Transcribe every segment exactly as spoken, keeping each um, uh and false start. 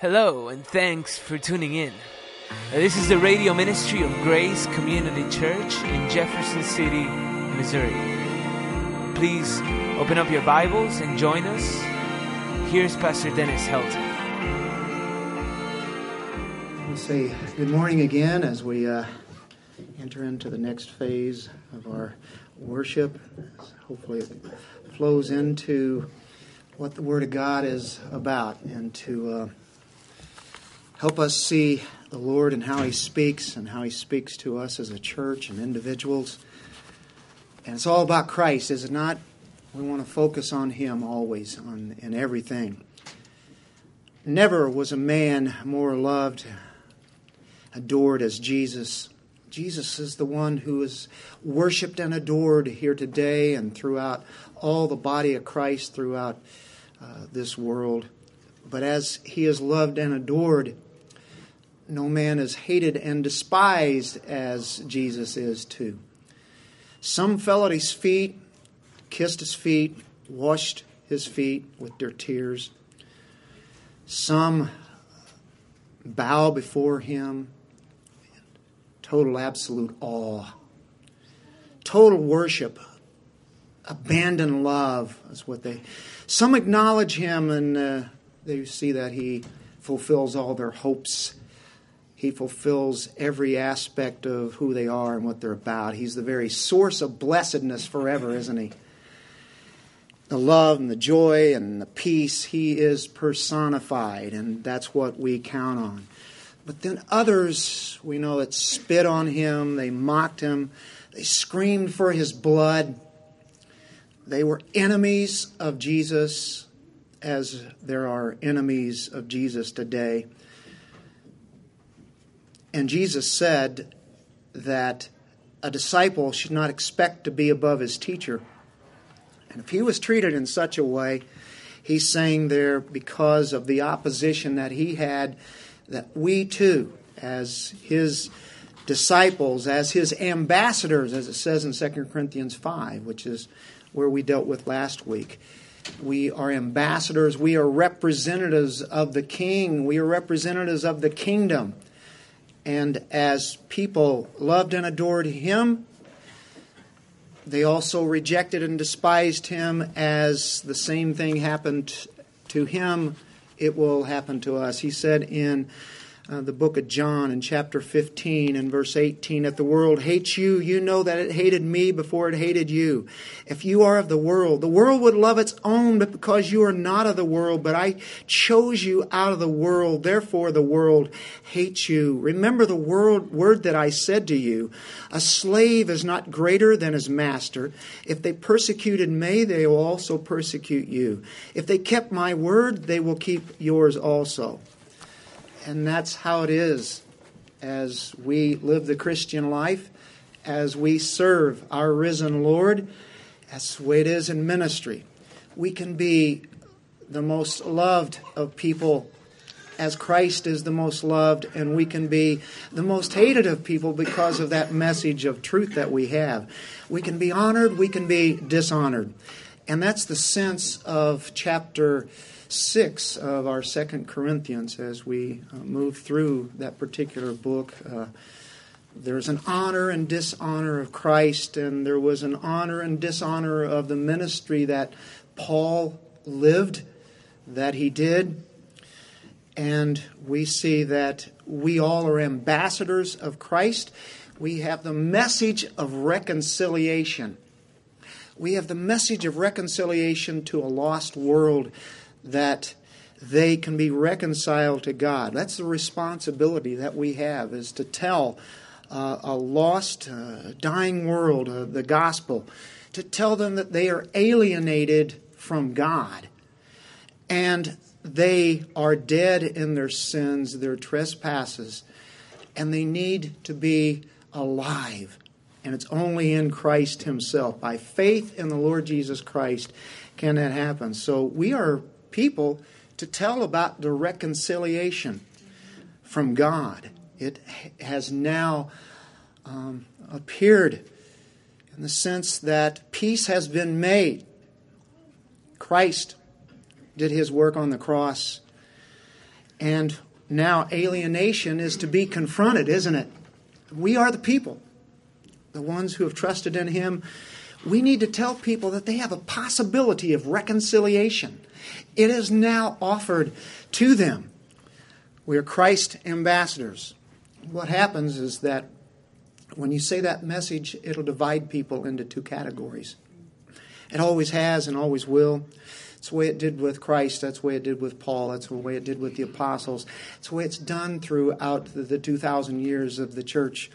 Hello, and thanks for tuning in. This is the radio ministry of Grace Community Church in Jefferson City, Missouri. Please open up your Bibles and join us. Here's Pastor Dennis Helton. We'll say good morning again as we uh, enter into the next phase of our worship. Hopefully it flows into what the Word of God is about, and to uh, help us see the Lord and how He speaks and how He speaks to us as a church and individuals. And it's all about Christ, is it not? We want to focus on Him always, on in everything. Never was a man more loved, adored as Jesus. Jesus is the one who is worshipped and adored here today and throughout all the body of Christ, throughout Uh, this world. But as He is loved and adored, no man is hated and despised as Jesus is too. Some fell at His feet, kissed His feet, washed His feet with their tears. Some bow before Him in total absolute awe, total worship. Abandon love is what they... Some acknowledge Him, and uh, they see that He fulfills all their hopes. He fulfills every aspect of who they are and what they're about. He's the very source of blessedness forever, isn't He? The love and the joy and the peace, He is personified, and that's what we count on. But then others, we know, that spit on Him, they mocked Him, they screamed for His blood. They were enemies of Jesus, as there are enemies of Jesus today. And Jesus said that a disciple should not expect to be above his teacher. And if He was treated in such a way, He's saying there, because of the opposition that He had, that we too, as His disciples, as His ambassadors, as it says in Second Corinthians five, which is where we dealt with last week. We are ambassadors. We are representatives of the King. We are representatives of the kingdom. And as people loved and adored Him, they also rejected and despised Him. As the same thing happened to Him, it will happen to us. He said in uh, the book of John in chapter fifteen and verse eighteen, "If the world hates you, you know that it hated Me before it hated you. If you are of the world, the world would love its own, but because you are not of the world, but I chose you out of the world, therefore the world hates you. Remember the word, word that I said to you, a slave is not greater than his master. If they persecuted Me, they will also persecute you. If they kept My word, they will keep yours also." And that's how it is as we live the Christian life, as we serve our risen Lord. That's the way it is in ministry. We can be the most loved of people as Christ is the most loved, and we can be the most hated of people because of that message of truth that we have. We can be honored, we can be dishonored. And that's the sense of chapter six of our Second Corinthians as we move through that particular book. Uh, there's an honor and dishonor of Christ, and there was an honor and dishonor of the ministry that Paul lived, that he did. And we see that we all are ambassadors of Christ. We have the message of reconciliation. We have the message of reconciliation to a lost world, that they can be reconciled to God. That's the responsibility that we have, is to tell uh, a lost, uh, dying world uh, the gospel, to tell them that they are alienated from God and they are dead in their sins, their trespasses, and they need to be alive. And it's only in Christ Himself. By faith in the Lord Jesus Christ can that happen. So we are people to tell about the reconciliation from God. It has now um, appeared in the sense that peace has been made. Christ did His work on the cross, And now alienation is to be confronted, isn't it? We are the people, the ones who have trusted in him. We need to tell people that they have a possibility of reconciliation. It is now offered to them. We are Christ ambassadors. What happens is that when you say that message, it'll divide people into two categories. It always has and always will. It's the way it did with Christ. That's the way it did with Paul. That's the way it did with the apostles. It's the way it's done throughout the two thousand years of the church.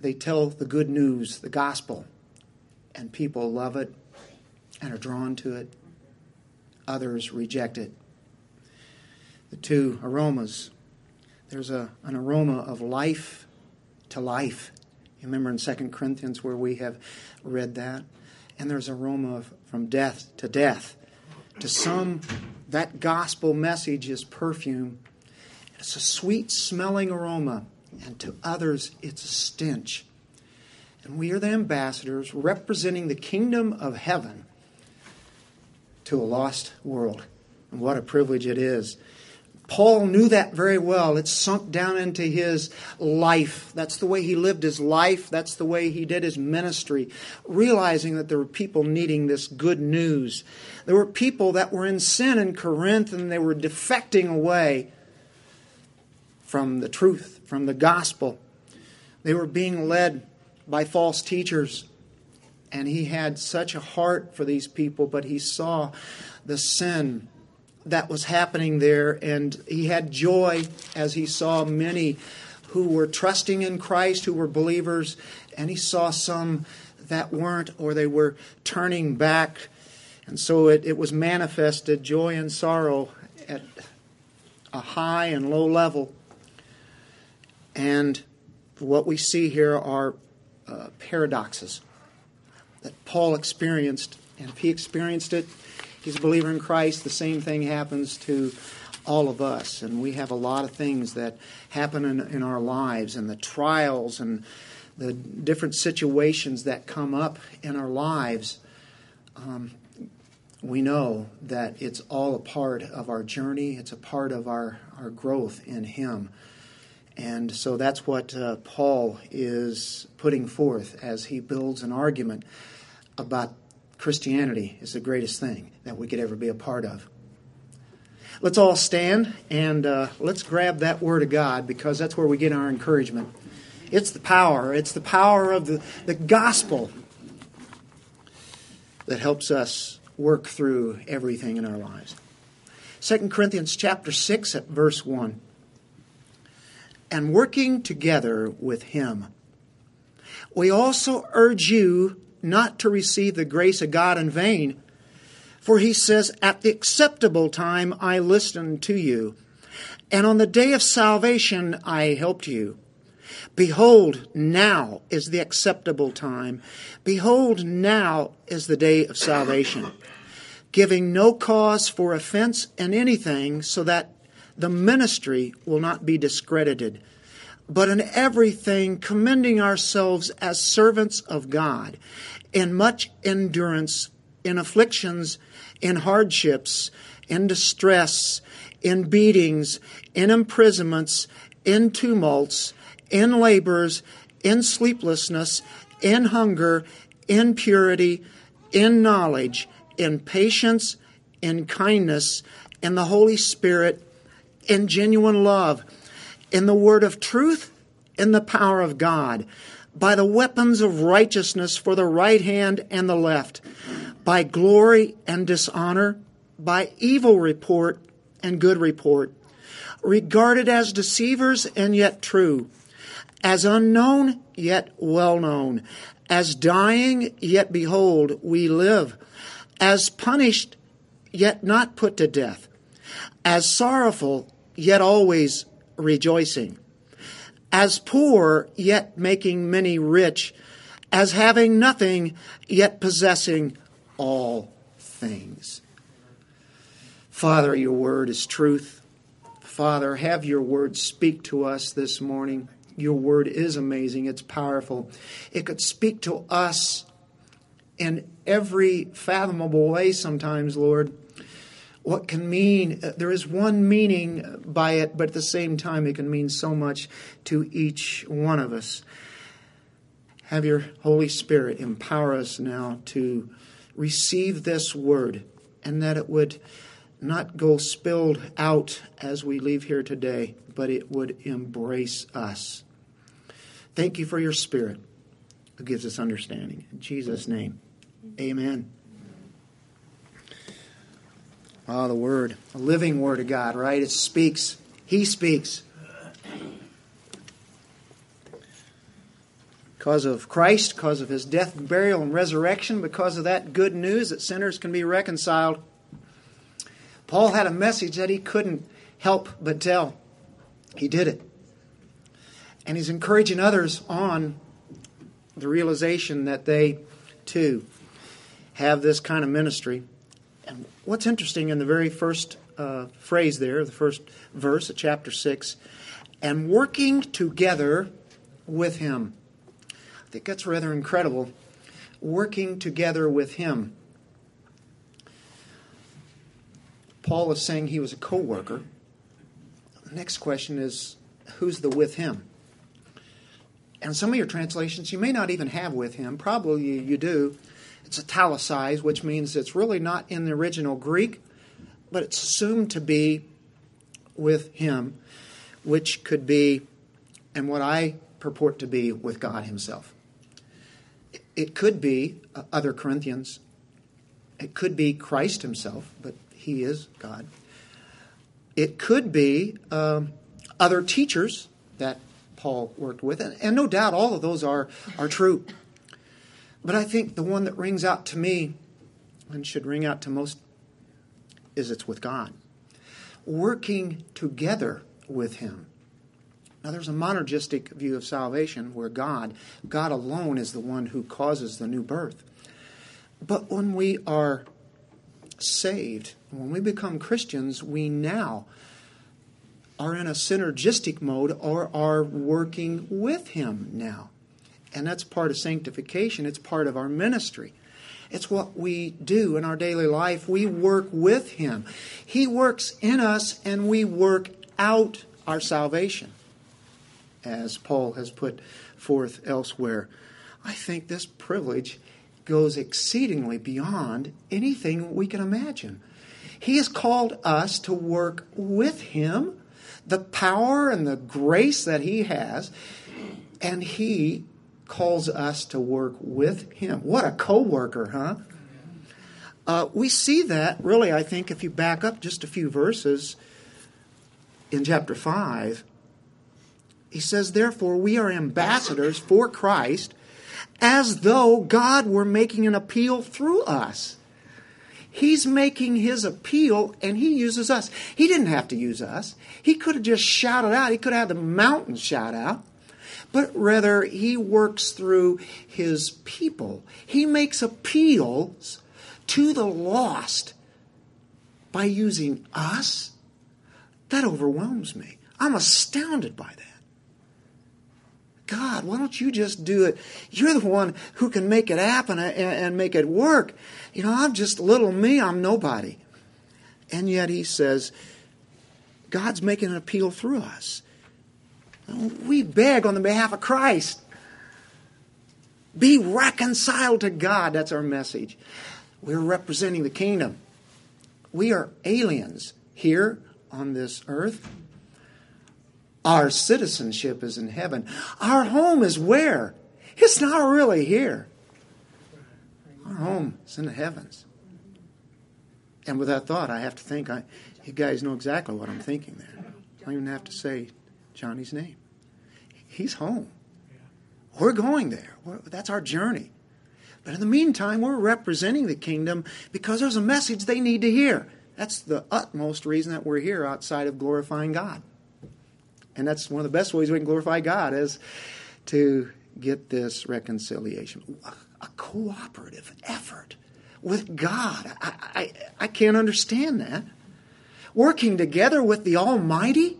They tell the good news, the gospel, and people love it and are drawn to it. Others reject it. The two aromas. There's a, an aroma of life to life. You remember in Second Corinthians where we have read that? And there's an aroma of from death to death. To some, that gospel message is perfume. It's a sweet-smelling aroma. And to others, it's a stench. And we are the ambassadors representing the kingdom of heaven to a lost world. And what a privilege it is. Paul knew that very well. It sunk down into his life. That's the way he lived his life. That's the way he did his ministry, realizing that there were people needing this good news. There were people that were in sin in Corinth, and they were defecting away from the truth, from the gospel. They were being led by false teachers, and he had such a heart for these people, but he saw the sin that was happening there, and he had joy as he saw many who were trusting in Christ, who were believers, and he saw some that weren't, or they were turning back. And so it, it was manifested, joy and sorrow at a high and low level. And what we see here are uh, paradoxes that Paul experienced, and if he experienced it, he's a believer in Christ. The same thing happens to all of us. And we have a lot of things that happen in, in our lives, and the trials and the different situations that come up in our lives. Um, we know that it's all a part of our journey. It's a part of our, our growth in him. And so that's what uh, Paul is putting forth as he builds an argument about Christianity is the greatest thing that we could ever be a part of. Let's all stand and uh, let's grab that Word of God, because that's where we get our encouragement. It's the power. It's the power of the, the gospel that helps us work through everything in our lives. Second Corinthians chapter six at verse one. And working together with him, we also urge you not to receive the grace of God in vain. For he says, at the acceptable time I listened to you, and on the day of salvation I helped you. Behold, now is the acceptable time. Behold, now is the day of salvation, giving no cause for offense in anything, so that the ministry will not be discredited, but in everything commending ourselves as servants of God, in much endurance, in afflictions, in hardships, in distress, in beatings, in imprisonments, in tumults, in labors, in sleeplessness, in hunger, in purity, in knowledge, in patience, in kindness, in the Holy Spirit, in genuine love, in the word of truth, in the power of God, by the weapons of righteousness for the right hand and the left, by glory and dishonor, by evil report and good report, regarded as deceivers and yet true, as unknown yet well known, as dying yet behold we live, as punished yet not put to death, as sorrowful yet always rejoicing, as poor yet making many rich, as having nothing yet possessing all things. Father, your word is truth. Father, have your word speak to us this morning. Your word is amazing. It's powerful. It could speak to us in every fathomable way sometimes, Lord. what can mean, there is one meaning by it, but at the same time it can mean so much to each one of us. Have your Holy Spirit empower us now to receive this word, and that it would not go spilled out as we leave here today, but it would embrace us. Thank you for your Spirit who gives us understanding. In Jesus' name, amen. Ah, oh, the Word, a living Word of God, right? It speaks. He speaks. Because of Christ, because of His death, burial, and resurrection, because of that good news that sinners can be reconciled, Paul had a message that he couldn't help but tell. He did it. And he's encouraging others on the realization that they, too, have this kind of ministry. And what's interesting in the very first uh, phrase there, the first verse of chapter six, and working together with Him. I think that's rather incredible. Working together with Him. Paul is saying he was a co-worker. Next question is, who's the with Him? And some of your translations, you may not even have with Him. Probably you, you do. It's italicized, which means it's really not in the original Greek, but it's assumed to be with Him, which could be, and what I purport to be, with God Himself. It could be uh, other Corinthians. It could be Christ Himself, but He is God. It could be um, other teachers that Paul worked with, and, and no doubt all of those are, are true. But I think the one that rings out to me, and should ring out to most, is it's with God. Working together with Him. Now there's a monergistic view of salvation where God, God alone is the one who causes the new birth. But when we are saved, when we become Christians, we now are in a synergistic mode, or are working with Him now. And that's part of sanctification. It's part of our ministry. It's what we do in our daily life. We work with Him. He works in us, and we work out our salvation, as Paul has put forth elsewhere. I think this privilege goes exceedingly beyond anything we can imagine. He has called us to work with Him, the power and the grace that He has, and He calls us to work with Him. What a co-worker, huh? Uh, we see that, really, I think, if you back up just a few verses in chapter five. He says, therefore, we are ambassadors for Christ, as though God were making an appeal through us. He's making His appeal, and He uses us. He didn't have to use us. He could have just shouted out. He could have had the mountain shout out. But rather, He works through His people. He makes appeals to the lost by using us. That overwhelms me. I'm astounded by that. God, why don't you just do it? You're the one who can make it happen and, and make it work. You know, I'm just little me. I'm nobody. And yet He says, God's making an appeal through us. We beg on the behalf of Christ. Be reconciled to God. That's our message. We're representing the kingdom. We are aliens here on this earth. Our citizenship is in heaven. Our home is where? It's not really here. Our home is in the heavens. And with that thought, I have to think, I, you guys know exactly what I'm thinking there. I don't even have to say Johnny's name. He's home. We're going there. We're, that's our journey. But in the meantime, we're representing the kingdom because there's a message they need to hear. That's the utmost reason that we're here outside of glorifying God. And that's one of the best ways we can glorify God, is to get this reconciliation. A cooperative effort with God. I, I, I can't understand that. Working together with the Almighty.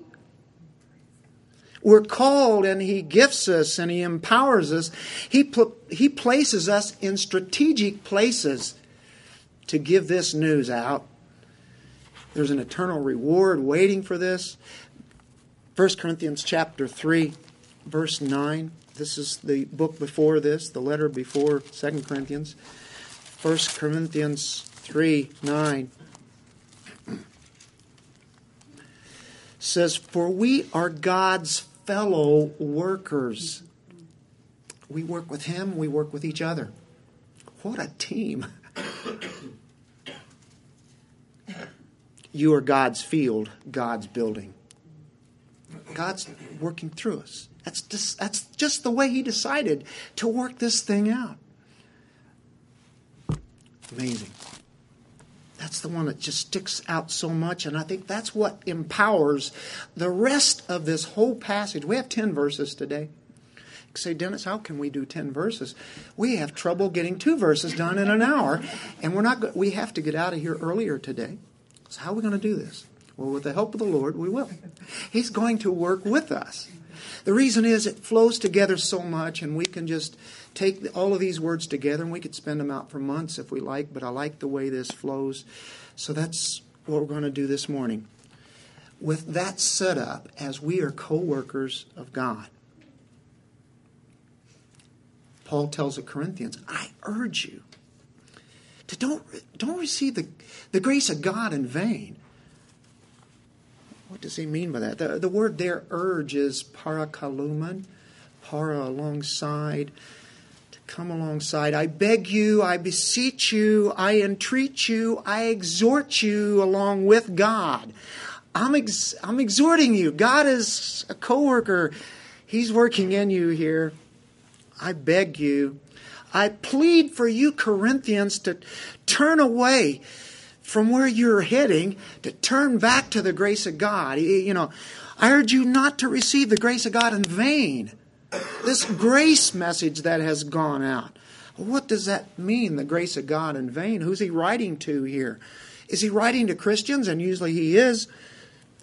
We're called, and He gifts us, and He empowers us. He, pl- he places us in strategic places to give this news out. There's an eternal reward waiting for this. First Corinthians chapter three, verse nine. This is the book before this, the letter before Second Corinthians. First Corinthians three, nine. Says, for we are God's fellow workers. We work with Him, we work with each other. What a team. You are God's field, God's building. God's working through us. That's just, that's just the way He decided to work this thing out. Amazing. That's the one that just sticks out so much, and I think that's what empowers the rest of this whole passage. We have ten verses today. You say, Dennis, how can we do ten verses? We have trouble getting two verses done in an hour, and we're not. Go- we have to get out of here earlier today. So how are we going to do this? Well, with the help of the Lord, we will. He's going to work with us. The reason is it flows together so much, and we can just take all of these words together, and we could spend them out for months if we like, but I like the way this flows. So that's what we're going to do this morning. With that set up, as we are co-workers of God, Paul tells the Corinthians, I urge you to don't, don't receive the, the grace of God in vain. What does he mean by that? The, the word there, urge, is parakalumen, para alongside, to come alongside. I beg you, I beseech you, I entreat you, I exhort you along with God. I'm ex- I'm exhorting you. God is a co-worker. He's working in you here. I beg you. I plead for you, Corinthians, to turn away from where you're heading, to turn back to the grace of God. You know, I urge you not to receive the grace of God in vain. This grace message that has gone out. What does that mean, the grace of God in vain? Who's he writing to here? Is he writing to Christians? And usually he is.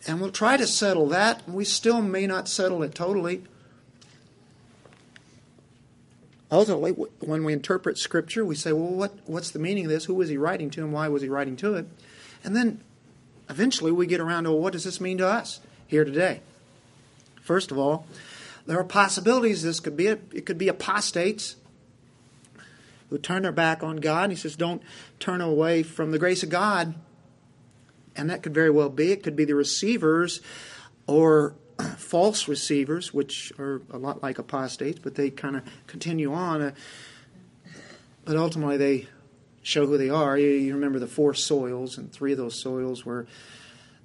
And we'll try to settle that. We still may not settle it totally. Ultimately, when we interpret Scripture, we say, well, what, what's the meaning of this? Who was he writing to and why was he writing to it? And then eventually we get around to, well, what does this mean to us here today? First of all, there are possibilities this could be. It could be apostates who turn their back on God. And he says, don't turn away from the grace of God. And that could very well be. It could be the receivers or false receivers, which are a lot like apostates, but they kind of continue on. Uh, but ultimately, they show who they are. You, you remember the four soils, and three of those soils were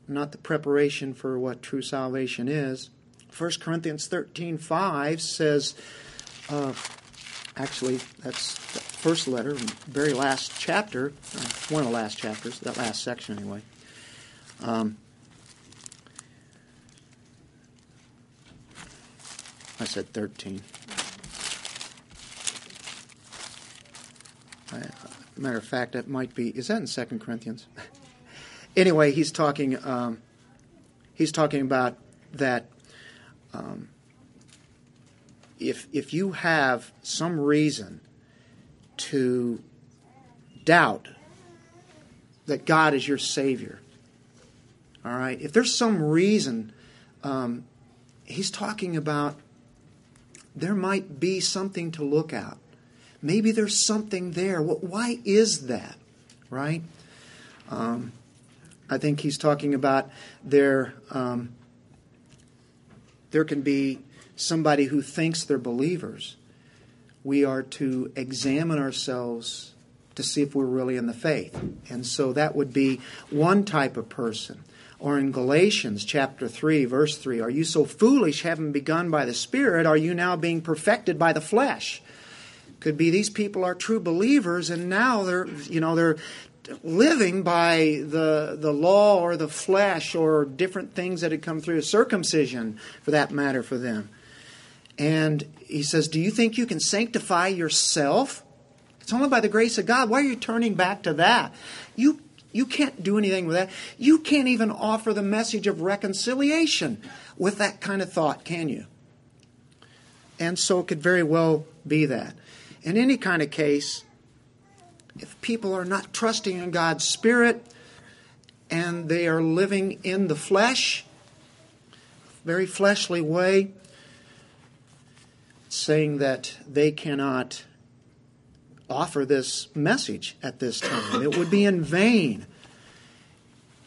not the preparation for what true salvation is. First Corinthians thirteen five says, uh, actually, that's the first letter, very last chapter, uh, one of the last chapters, that last section anyway. Um I said thirteen. Matter of fact, that might be. Is that in Second Corinthians? Anyway, he's talking. Um, he's talking about that. Um, if if you have some reason to doubt that God is your Savior, all right. If there's some reason, um, he's talking about. There might be something to look at. Maybe there's something there. Why is that, right? Um, I think he's talking about there. Um, there can be somebody who thinks they're believers. We are to examine ourselves to see if we're really in the faith, and so that would be one type of person. Or in Galatians chapter three, verse three, are you so foolish, having begun by the Spirit, are you now being perfected by the flesh? Could be these people are true believers, and now they're, you know, they're living by the the law or the flesh or different things that had come through, circumcision for that matter for them. And he says, do you think you can sanctify yourself? It's only by the grace of God. Why are you turning back to that? You You can't do anything with that. You can't even offer the message of reconciliation with that kind of thought, can you? And so it could very well be that. In any kind of case, if people are not trusting in God's Spirit and they are living in the flesh, very fleshly way, saying that they cannot offer this message at this time. It would be in vain.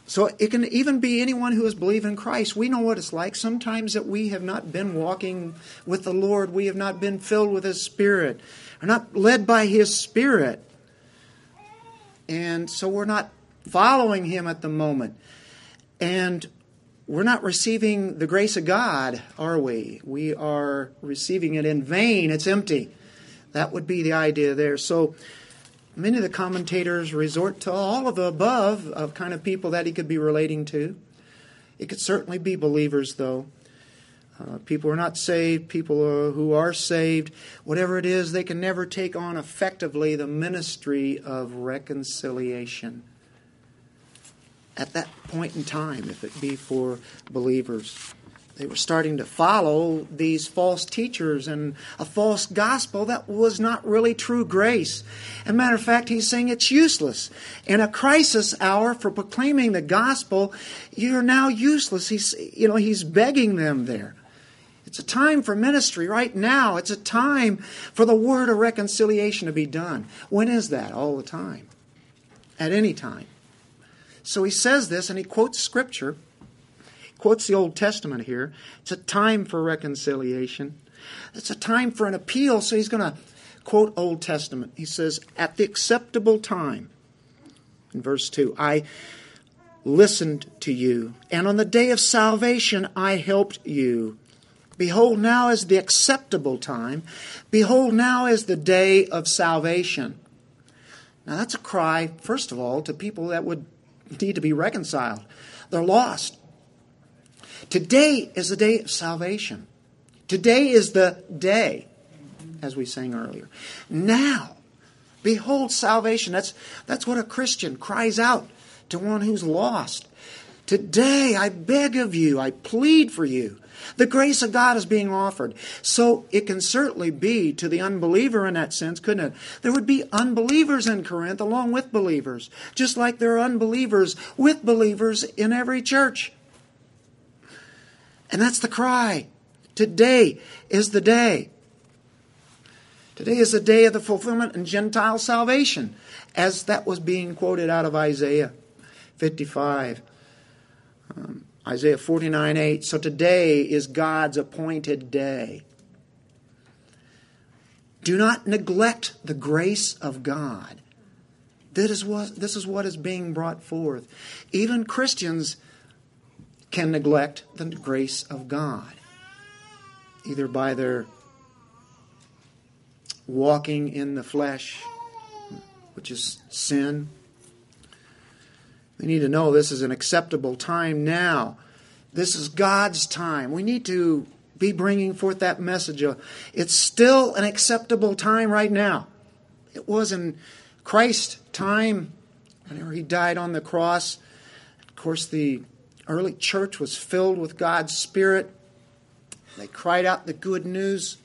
So it can even be anyone who is believing in Christ. We know what it's like sometimes that we have not been walking with the Lord. We have not been filled with His Spirit, are not led by His Spirit. And so we're not following Him at the moment. And we're not receiving the grace of God, are we? We are receiving it in vain. It's empty. That would be the idea there. So many of the commentators resort to all of the above of kind of people that he could be relating to. It could certainly be believers, though. Uh, people who are not saved, people who are saved, whatever it is, they can never take on effectively the ministry of reconciliation at that point in time, if it be for believers. They were starting to follow these false teachers and a false gospel that was not really true grace. As a matter of fact, he's saying it's useless. In a crisis hour for proclaiming the gospel, you're now useless. He's, you know, he's begging them there. It's a time for ministry right now. It's a time for the word of reconciliation to be done. When is that? All the time. At any time. So he says this, and he quotes Scripture. Quotes the Old Testament here. It's a time for reconciliation. It's a time for an appeal. So he's going to quote Old Testament. He says, at the acceptable time, in verse two, I listened to you, and on the day of salvation I helped you. Behold, now is the acceptable time. Behold, now is the day of salvation. Now that's a cry, first of all, to people that would need to be reconciled. They're lost. Today is the day of salvation. Today is the day, as we sang earlier. Now, behold salvation. That's, that's what a Christian cries out to one who's lost. Today, I beg of you, I plead for you. The grace of God is being offered. So it can certainly be to the unbeliever in that sense, couldn't it? There would be unbelievers in Corinth along with believers, just like there are unbelievers with believers in every church. And that's the cry. Today is the day. Today is the day of the fulfillment and Gentile salvation, as that was being quoted out of Isaiah fifty-five. Um, Isaiah forty-nine eight. So today is God's appointed day. Do not neglect the grace of God. This is what, this is what is being brought forth. Even Christians can neglect the grace of God, either by their walking in the flesh, which is sin. They need to know this is an acceptable time now. This is God's time. We need to be bringing forth that message of it's still an acceptable time right now. It was in Christ's time, whenever He died on the cross. Of course, the early church was filled with God's Spirit. They cried out the good news.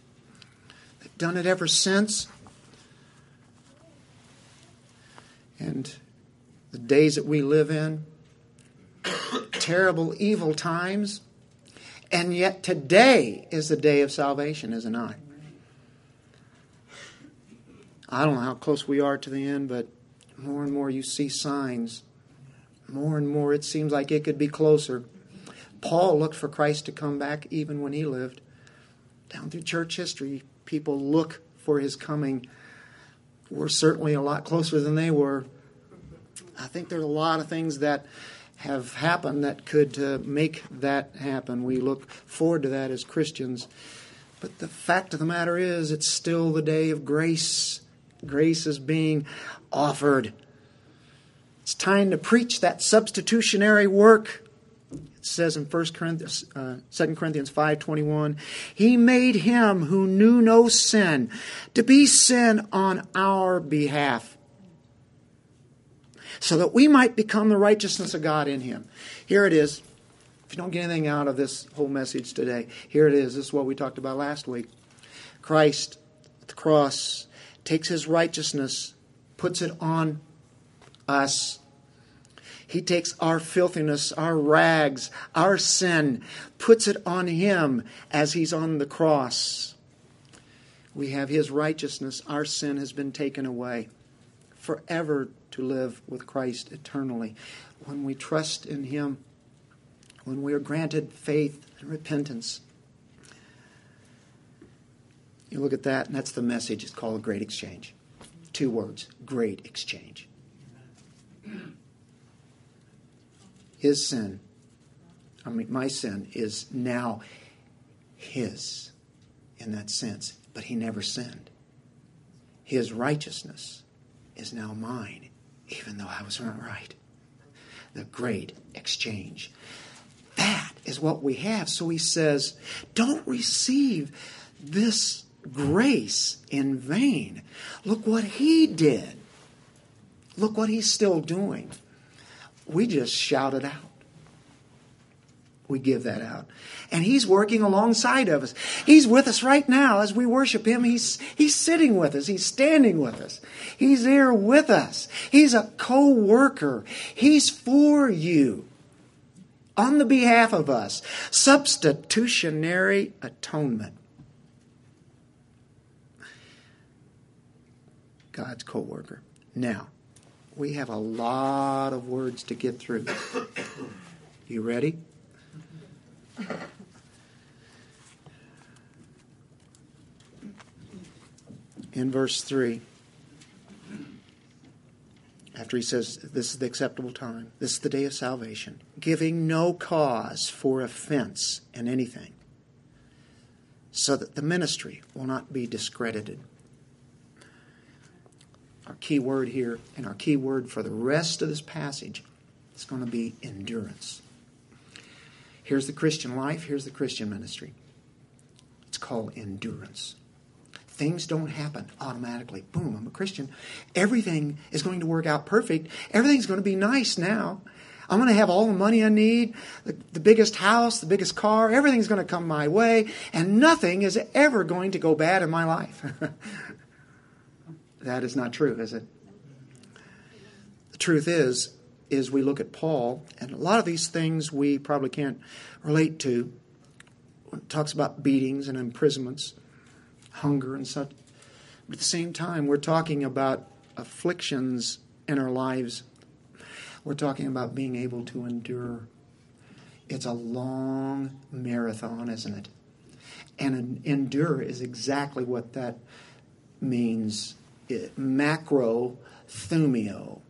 They've done it ever since. And the days that we live in, terrible, evil times. And yet today is the day of salvation, is it not? I don't know how close we are to the end, but more and more you see signs. More and more, it seems like it could be closer. Paul looked for Christ to come back even when he lived. Down through church history, people look for His coming. We're certainly a lot closer than they were. I think there's a lot of things that have happened that could uh, make that happen. We look forward to that as Christians. But the fact of the matter is, it's still the day of grace. Grace is being offered. It's time to preach that substitutionary work. It says in First Corinthians, uh, Second Corinthians five twenty-one, He made Him who knew no sin to be sin on our behalf, so that we might become the righteousness of God in Him. Here it is. If you don't get anything out of this whole message today, here it is. This is what we talked about last week. Christ at the cross takes His righteousness, puts it on us. He takes our filthiness, our rags, our sin, puts it on him as he's on the cross. We have his righteousness. Our sin has been taken away forever to live with Christ eternally. When we trust in him, when we are granted faith and repentance, you look at that, and that's the message. It's called a great exchange. Two words, great exchange. His sin, I mean, my sin is now his in that sense, but he never sinned. His righteousness is now mine, even though I was not right. The great exchange. That is what we have. So he says, don't receive this grace in vain. Look what he did. Look what he's still doing. We just shout it out. We give that out. And he's working alongside of us. He's with us right now as we worship him. He's, he's sitting with us. He's standing with us. He's here with us. He's a co-worker. He's for you. On the behalf of us. Substitutionary atonement. God's co-worker. Now, we have a lot of words to get through. You ready? In verse three, after he says, this is the acceptable time, this is the day of salvation, giving no cause for offense in anything, so that the ministry will not be discredited. Our key word here and our key word for the rest of this passage is going to be endurance. Here's the Christian life. Here's the Christian ministry. It's called endurance. Things don't happen automatically. Boom, I'm a Christian. Everything is going to work out perfect. Everything's going to be nice now. I'm going to have all the money I need, the, the biggest house, the biggest car. Everything's going to come my way, and nothing is ever going to go bad in my life. That is not true, is it? The truth is, is we look at Paul, and a lot of these things we probably can't relate to. It talks about beatings and imprisonments, hunger and such. But at the same time, we're talking about afflictions in our lives. We're talking about being able to endure. It's a long marathon, isn't it? And an endure is exactly what that means. Macro thumio.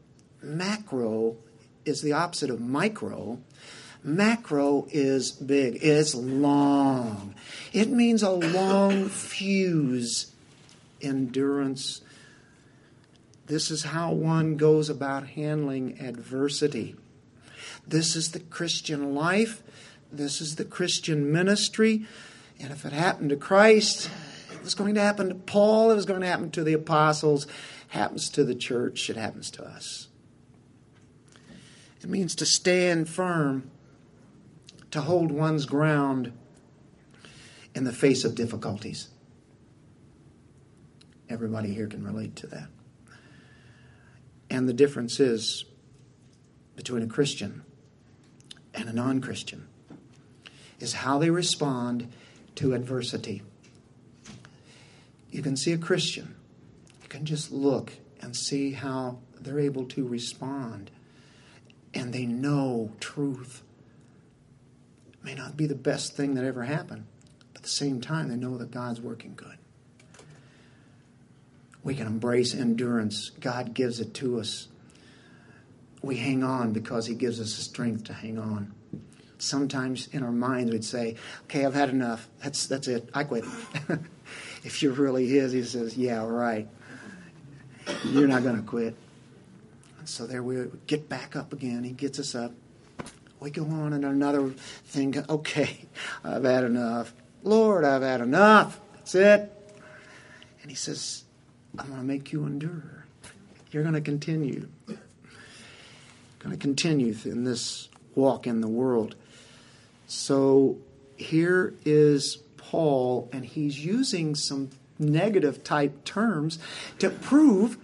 Macro is the opposite of micro. Macro is big. It's long. It means a long fuse. Endurance. This is how one goes about handling adversity. This is the Christian life. This is the Christian ministry. And if it happened to Christ, it was going to happen to Paul. It was going to happen to the apostles. It happens to the church. It happens to us. It means to stand firm, to hold one's ground in the face of difficulties. Everybody here can relate to that. And the difference is between a Christian and a non-Christian is how they respond to adversity. You can see a Christian. You can just look and see how they're able to respond. And they know truth. It may not be the best thing that ever happened, but at the same time, they know that God's working good. We can embrace endurance. God gives it to us. We hang on because he gives us the strength to hang on. Sometimes in our minds we'd say, okay, I've had enough. That's, that's it. I quit. If you're really his, he says, yeah, right. You're not going to quit. And so there we get back up again. He gets us up. We go on and another thing. Okay, I've had enough. Lord, I've had enough. That's it. And he says, I'm going to make you endure. You're going to continue. You're going to continue in this walk in the world. So here is Paul, and he's using some negative type terms to prove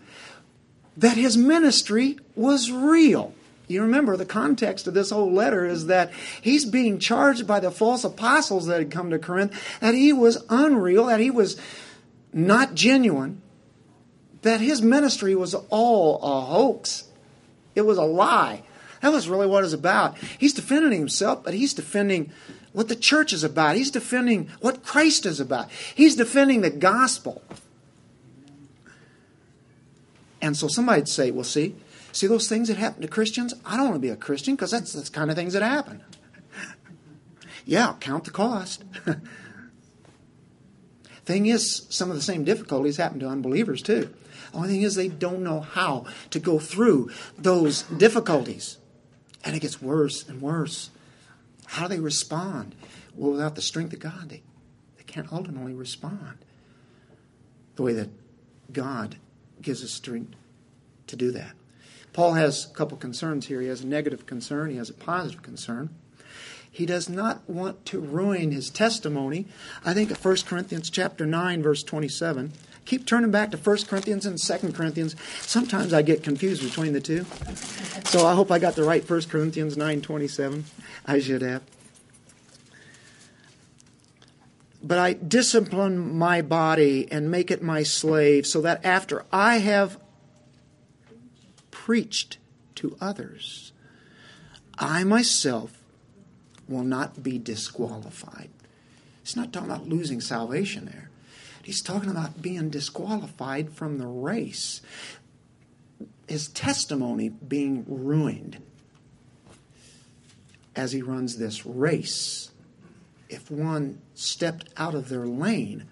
that his ministry was real. You remember the context of this whole letter is that he's being charged by the false apostles that had come to Corinth that he was unreal, that he was not genuine, that his ministry was all a hoax. It was a lie. That was really what it was about. He's defending himself, but he's defending what the church is about. He's defending what Christ is about. He's defending the gospel. And so somebody would say, well, see, see those things that happen to Christians? I don't want to be a Christian because that's the kind of things that happen. Yeah, I'll count the cost. Thing is, some of the same difficulties happen to unbelievers too. Only thing is they don't know how to go through those difficulties. And it gets worse and worse. How do they respond? Well, without the strength of God, they, they can't ultimately respond the way that God gives us strength to do that. Paul has a couple concerns here. He has a negative concern. He has a positive concern. He does not want to ruin his testimony. I think of First Corinthians chapter nine, verse twenty-seven. Keep turning back to First Corinthians and Second Corinthians. Sometimes I get confused between the two. So I hope I got the right First Corinthians nine twenty-seven. I should have. But I discipline my body and make it my slave so that after I have preached to others, I myself will not be disqualified. He's not talking about losing salvation there. He's talking about being disqualified from the race. His testimony being ruined as he runs this race. If one stepped out of their lane,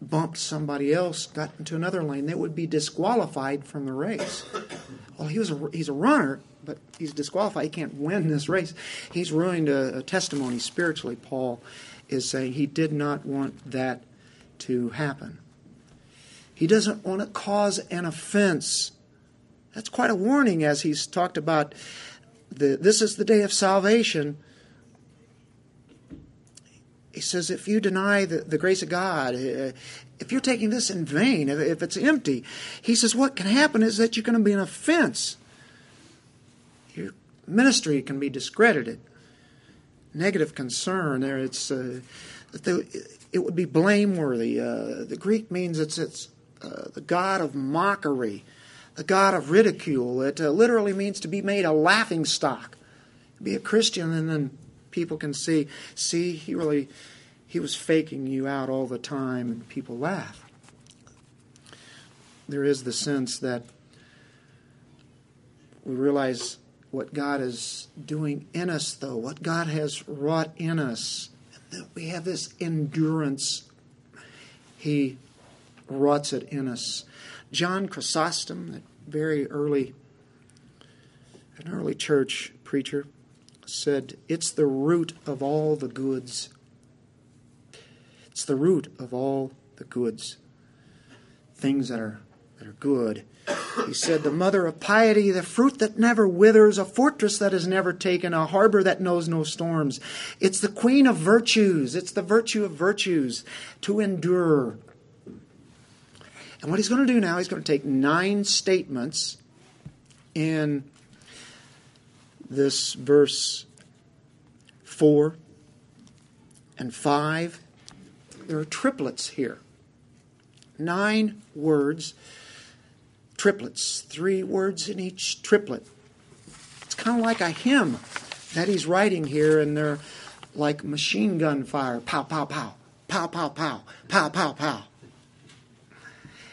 bumped somebody else, got into another lane, they would be disqualified from the race. Well, he was a, he's a runner, but he's disqualified. He can't win this race. He's ruined a, a testimony spiritually, Paul is saying. He did not want that to happen. He doesn't want to cause an offense. That's quite a warning as he's talked about the, this is the day of salvation. He says, if you deny the, the grace of God, if you're taking this in vain, if, if it's empty, he says, what can happen is that you're going to be an offense. Your ministry can be discredited. Negative concern there. It's uh, that they, it would be blameworthy. Uh, the Greek means it's it's uh, the god of mockery, the god of ridicule. It uh, literally means to be made a laughing stock. Be a Christian and then people can see, see, he really, he was faking you out all the time, and people laugh. There is the sense that we realize what God is doing in us, though, what God has wrought in us. And that we have this endurance. He wrought it in us. John Chrysostom, a very early, an early church preacher, said, it's the root of all the goods. It's the root of all the goods. Things that are that are good. He said, the mother of piety, the fruit that never withers, a fortress that is never taken, a harbor that knows no storms. It's the queen of virtues. It's the virtue of virtues to endure. And what he's going to do now, he's going to take nine statements in this verse four and five. There are triplets here. Nine words, triplets, three words in each triplet. It's kind of like a hymn that he's writing here, and they're like machine gun fire. Pow, pow, pow, pow, pow, pow, pow, pow, pow.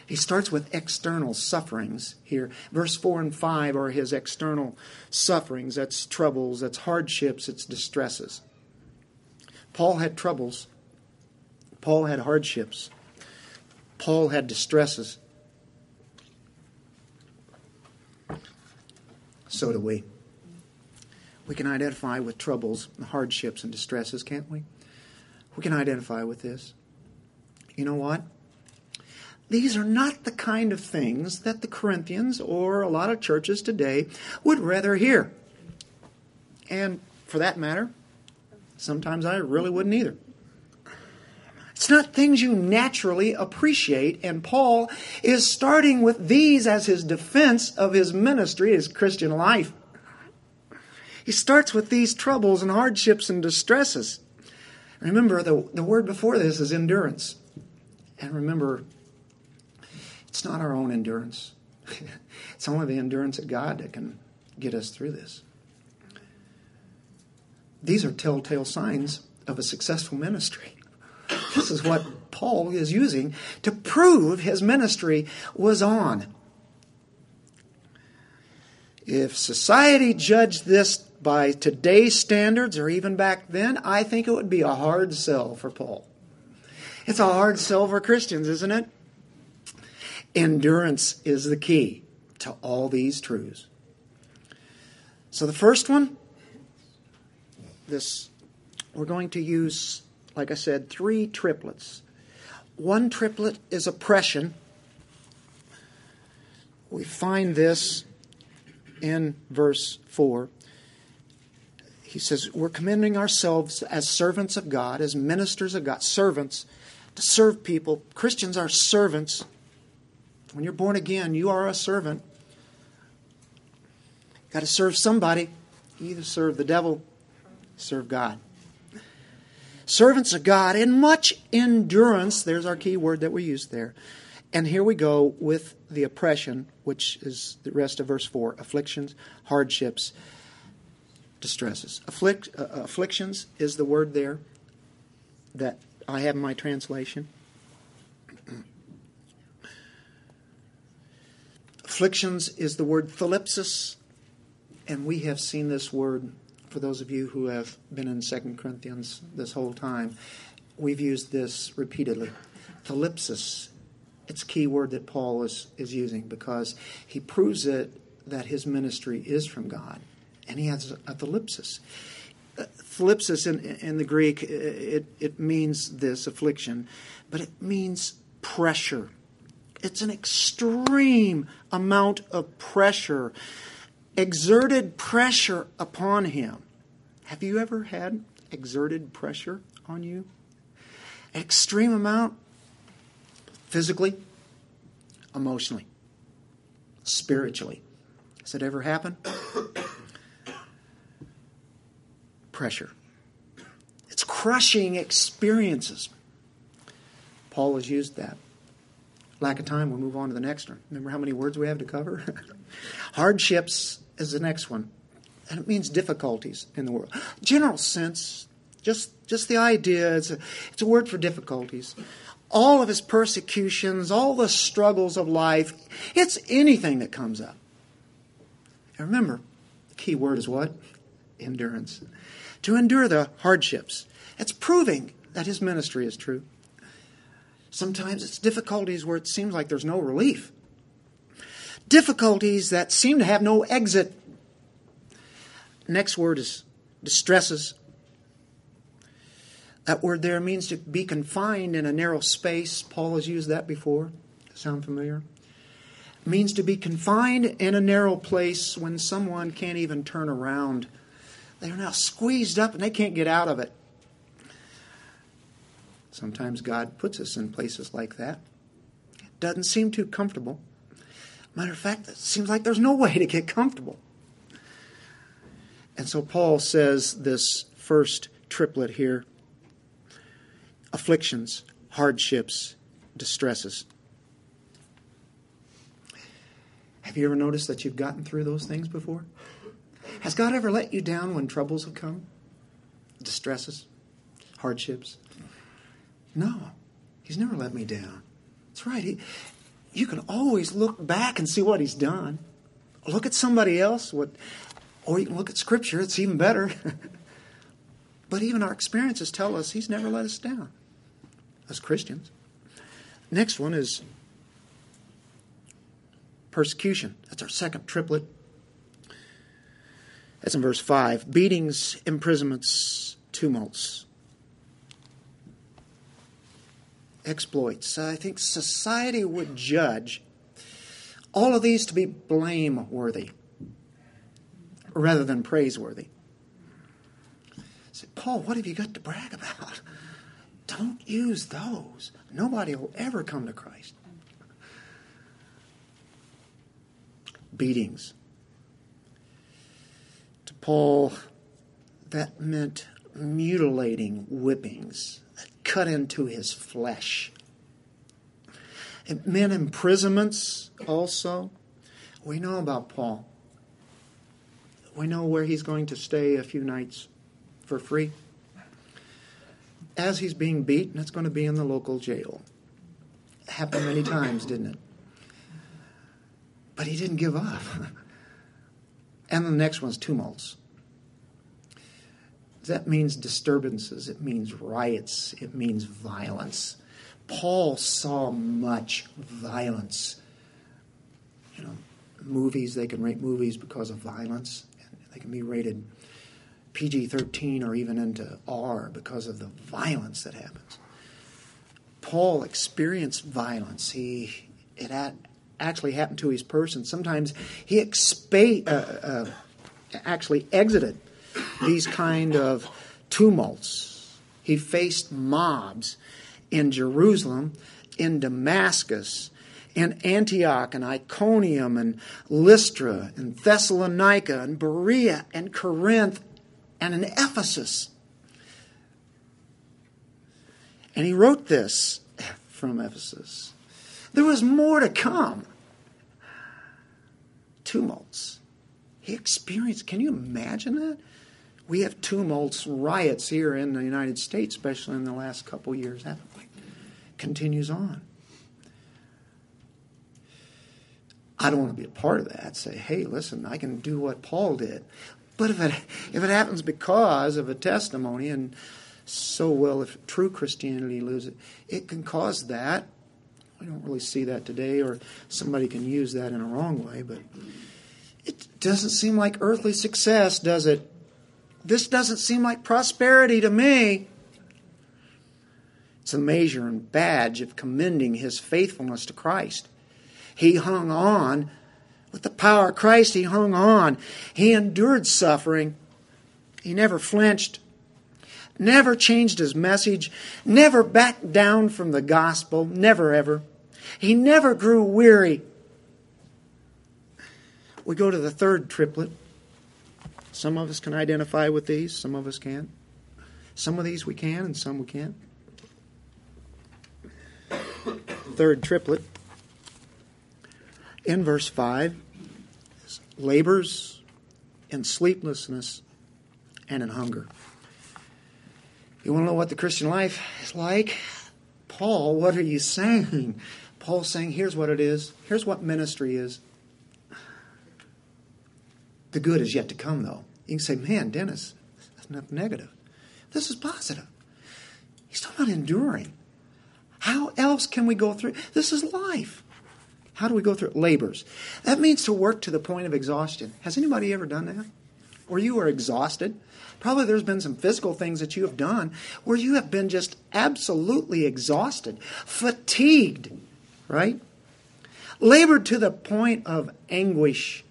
He starts with external sufferings here. Verse four and five are his external sufferings. That's troubles, that's hardships, it's distresses. Paul had troubles. Paul had hardships. Paul had distresses. So do we. We can identify with troubles, hardships, and distresses, can't we? We can identify with this. You know what? These are not the kind of things that the Corinthians or a lot of churches today would rather hear. And for that matter, sometimes I really wouldn't either. It's not things you naturally appreciate, and Paul is starting with these as his defense of his ministry, his Christian life. He starts with these troubles and hardships and distresses. Remember, the, the word before this is endurance. And remember, it's not our own endurance. It's only the endurance of God that can get us through this. These are telltale signs of a successful ministry. This is what Paul is using to prove his ministry was on. If society judged this by today's standards or even back then, I think it would be a hard sell for Paul. It's a hard sell for Christians, isn't it? Endurance is the key to all these truths. So the first one, this, we're going to use, like I said, three triplets. One triplet is oppression. We find this in verse four. He says, we're commending ourselves as servants of God, as ministers of God, servants, to serve people. Christians are servants. When you're born again, you are a servant. You've got to serve somebody. Either serve the devil, serve God. Servants of God in much endurance. There's our key word that we used there. And here we go with the oppression, which is the rest of verse four. Afflictions, hardships, distresses. Afflict, uh, afflictions is the word there that I have in my translation. Afflictions is the word thalipsis, and we have seen this word, for those of you who have been in Second Corinthians this whole time, we've used this repeatedly. Thalipsis, it's a key word that Paul is, is using because he proves it that his ministry is from God, and he has a thalipsis. Uh, thalipsis in, in the Greek, it, it means this, affliction, but it means pressure. It's an extreme amount of pressure, exerted pressure upon him. Have you ever had exerted pressure on you? Extreme amount, physically, emotionally, spiritually. Has it ever happened? Pressure. It's crushing experiences. Paul has used that. Lack of time, we'll move on to the next one. Remember how many words we have to cover? Hardships is the next one. And it means difficulties in the world. General sense, just just the idea, it's a, it's a word for difficulties. All of his persecutions, all the struggles of life, it's anything that comes up. And remember, the key word is what? Endurance. To endure the hardships. It's proving that his ministry is true. Sometimes it's difficulties where it seems like there's no relief. Difficulties that seem to have no exit. Next word is distresses. That word there means to be confined in a narrow space. Paul has used that before. Sound familiar? It means to be confined in a narrow place when someone can't even turn around. They're now squeezed up and they can't get out of it. Sometimes God puts us in places like that. It doesn't seem too comfortable. Matter of fact, it seems like there's no way to get comfortable. And so Paul says this first triplet here. Afflictions, hardships, distresses. Have you ever noticed that you've gotten through those things before? Has God ever let you down when troubles have come? Distresses, hardships. No, he's never let me down. That's right. He, you can always look back and see what he's done. Look at somebody else, what, or you can look at Scripture. It's even better. But even our experiences tell us he's never let us down as Christians. Next one is persecution. That's our second triplet. That's in verse five. Beatings, imprisonments, tumults. Exploits. I think society would judge all of these to be blameworthy rather than praiseworthy. I said, Paul, what have you got to brag about? Don't use those. Nobody will ever come to Christ. Beatings. To Paul, that meant mutilating whippings that cut into his flesh. It meant imprisonments also. We know about Paul. We know where he's going to stay a few nights for free. As he's being beaten, it's going to be in the local jail. It happened many times, didn't it? But he didn't give up. And the next one's tumults. That means disturbances. It means riots. It means violence. Paul saw much violence. You know, movies, they can rate movies because of violence. They can be rated P G thirteen or even into R because of the violence that happens. Paul experienced violence. He it had, actually happened to his person. Sometimes he expa- uh, uh, actually exited these kind of tumults. He faced mobs in Jerusalem, in Damascus, in Antioch, and Iconium, and Lystra, and Thessalonica, and Berea, and Corinth, and in Ephesus. And he wrote this from Ephesus. There was more to come. Tumults. He experienced, can you imagine that? We have tumults, riots here in the United States, especially in the last couple years, haven't we? Continues on. I don't want to be a part of that. Say, hey, listen, I can do what Paul did. But if it if it happens because of a testimony, and so well, if true Christianity lives it, it can cause that. We don't really see that today, or somebody can use that in a wrong way. But it doesn't seem like earthly success, does it? This doesn't seem like prosperity to me. It's a measure and badge of commending his faithfulness to Christ. He hung on. With the power of Christ, he hung on. He endured suffering. He never flinched, never changed his message, never backed down from the gospel, never ever. He never grew weary. We go to the third triplet. Some of us can identify with these, some of us can't. Some of these we can and some we can't. Third triplet. In verse five, labors in sleeplessness and in hunger. You want to know what the Christian life is like? Paul, what are you saying? Paul's saying, here's what it is. Here's what ministry is. The good is yet to come, though. You can say, man, Dennis, that's not negative. This is positive. He's talking about enduring. How else can we go through? This is life. How do we go through it? Labors. That means to work to the point of exhaustion. Has anybody ever done that? Or you are exhausted? Probably there's been some physical things that you have done where you have been just absolutely exhausted, fatigued, right? Labored to the point of anguish.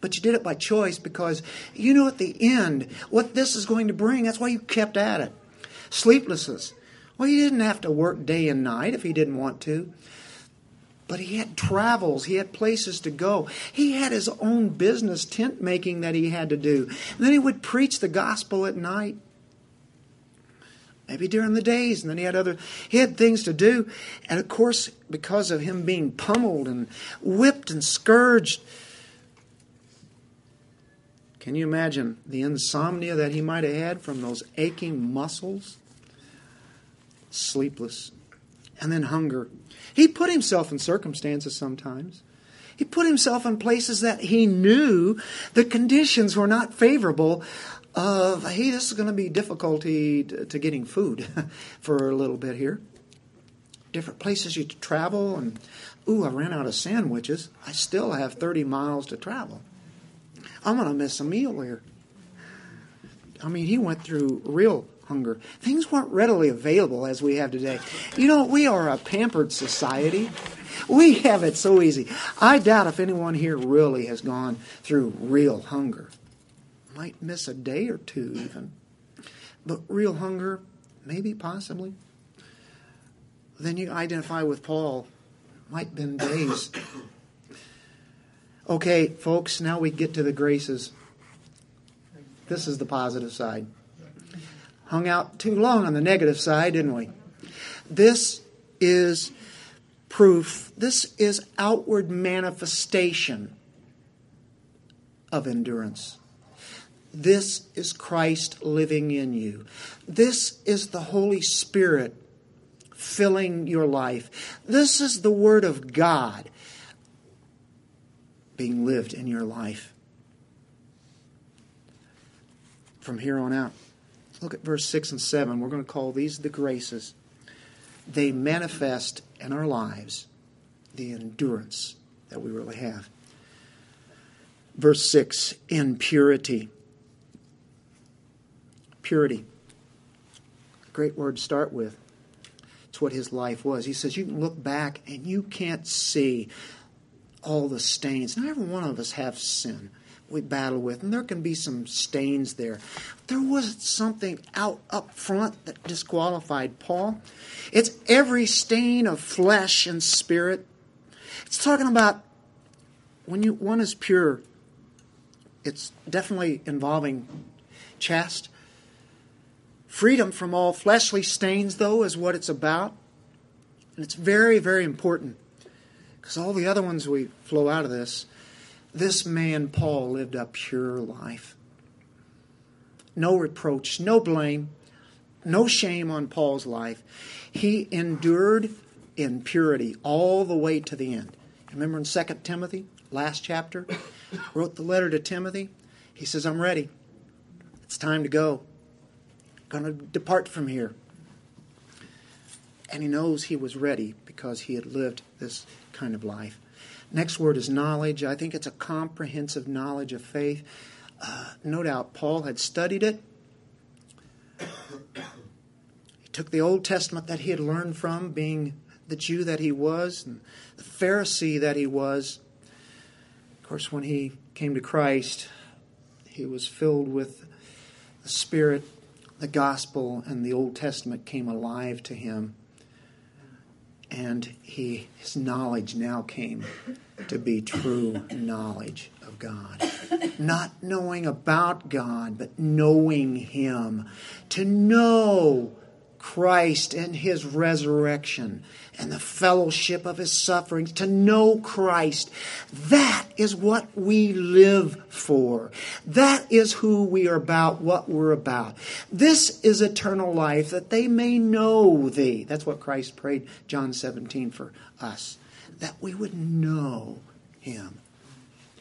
But you did it by choice because you knew at the end what this is going to bring. That's why you kept at it. Sleeplessness. Well, he didn't have to work day and night if he didn't want to. But he had travels. He had places to go. He had his own business tent making that he had to do. And then he would preach the gospel at night. Maybe during the days. And then he had other, he had things to do. And of course, because of him being pummeled and whipped and scourged, can you imagine the insomnia that he might have had from those aching muscles? Sleepless. And then hunger. He put himself in circumstances sometimes. He put himself in places that he knew the conditions were not favorable of, hey, this is going to be difficulty to, to getting food for a little bit here. Different places you travel and, ooh, I ran out of sandwiches. I still have thirty miles to travel. I'm going to miss a meal here. I mean, he went through real hunger. Things weren't readily available as we have today. You know, we are a pampered society. We have it so easy. I doubt if anyone here really has gone through real hunger. Might miss a day or two even. But real hunger, maybe, possibly. Then you identify with Paul. Might have been days. Okay, folks, now we get to the graces. This is the positive side. Hung out too long on the negative side, didn't we? This is proof. This is outward manifestation of endurance. This is Christ living in you. This is the Holy Spirit filling your life. This is the Word of God being lived in your life. From here on out, look at verse six and seven. We're going to call these the graces. They manifest in our lives the endurance that we really have. Verse six, in purity. Purity. Great word to start with. It's what his life was. He says you can look back and you can't see all the stains. Now, every one of us have sin we battle with, and there can be some stains there. There wasn't something out up front that disqualified Paul. It's every stain of flesh and spirit. It's talking about when you one is pure, it's definitely involving chast. Freedom from all fleshly stains, though, is what it's about. And it's very, very important, because all the other ones we flow out of this. This man, Paul, lived a pure life. No reproach, no blame, no shame on Paul's life. He endured in purity all the way to the end. Remember in Second Timothy, last chapter, wrote the letter to Timothy. He says, I'm ready. It's time to go. I'm going to depart from here. And he knows he was ready because he had lived this kind of life. Next word is knowledge. I think it's a comprehensive knowledge of faith. Uh, no doubt Paul had studied it. He took the Old Testament that he had learned from, being the Jew that he was, and the Pharisee that he was. Of course, when he came to Christ, he was filled with the Spirit. The Gospel and the Old Testament came alive to him. And he, his knowledge now came to be true knowledge of God. Not knowing about God, but knowing Him. To know Christ and His resurrection and the fellowship of His sufferings. To know Christ. That is what we live for. That is who we are about, what we're about. This is eternal life, that they may know Thee. That's what Christ prayed, John seventeen, for us. That we would know Him.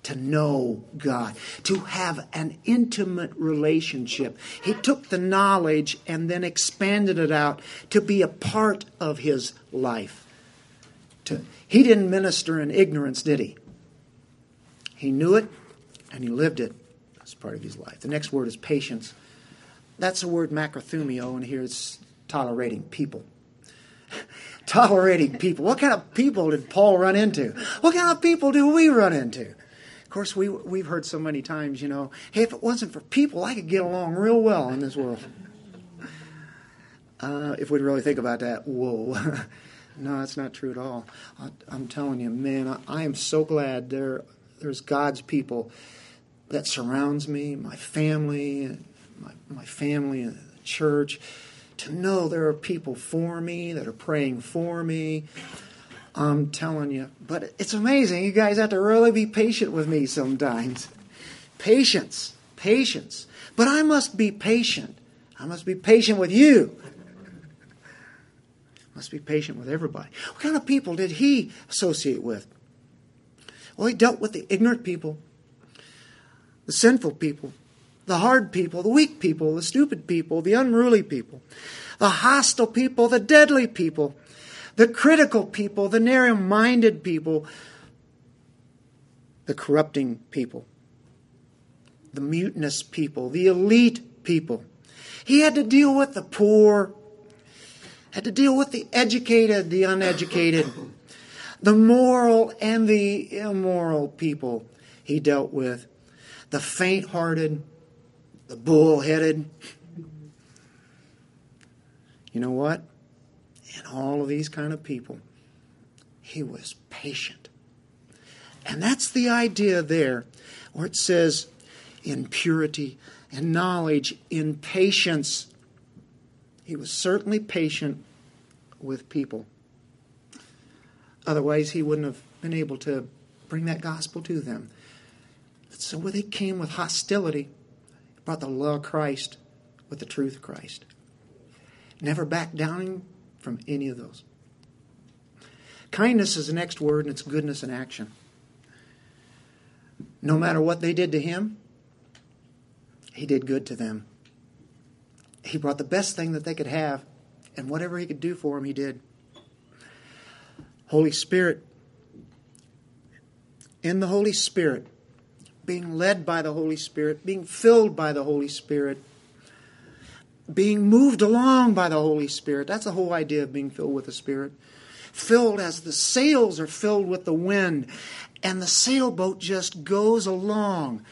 To know God. To have an intimate relationship. He took the knowledge and then expanded it out to be a part of His life. To, he didn't minister in ignorance, did He? He knew it, and he lived it. That's part of his life. The next word is patience. That's the word macrothumio, and here it's tolerating people. Tolerating people. What kind of people did Paul run into? What kind of people do we run into? Of course, we, we've heard so many times, you know, hey, if it wasn't for people, I could get along real well in this world. Uh, if we really think about that, whoa. No, that's not true at all. I, I'm telling you, man, I, I am so glad there There's God's people that surrounds me, my family, my, my family and the church, to know there are people for me that are praying for me. I'm telling you. But it's amazing. You guys have to really be patient with me sometimes. Patience. Patience. But I must be patient. I must be patient with you. I must be patient with everybody. What kind of people did he associate with? Well, he dealt with the ignorant people, the sinful people, the hard people, the weak people, the stupid people, the unruly people, the hostile people, the deadly people, the critical people, the narrow-minded people, the corrupting people, the mutinous people, the elite people. He had to deal with the poor, had to deal with the educated, the uneducated, the moral and the immoral people he dealt with. The faint-hearted, the bull-headed. You know what? In all of these kind of people, he was patient. And that's the idea there where it says, in purity and knowledge in patience. He was certainly patient with people. Otherwise, he wouldn't have been able to bring that gospel to them. So when they came with hostility, he brought the law of Christ with the truth of Christ. Never back down from any of those. Kindness is the next word, and it's goodness in action. No matter what they did to him, he did good to them. He brought the best thing that they could have, and whatever he could do for them, he did. Holy Spirit. In the Holy Spirit, being led by the Holy Spirit, being filled by the Holy Spirit, being moved along by the Holy Spirit. That's the whole idea of being filled with the Spirit. Filled as the sails are filled with the wind. And the sailboat just goes along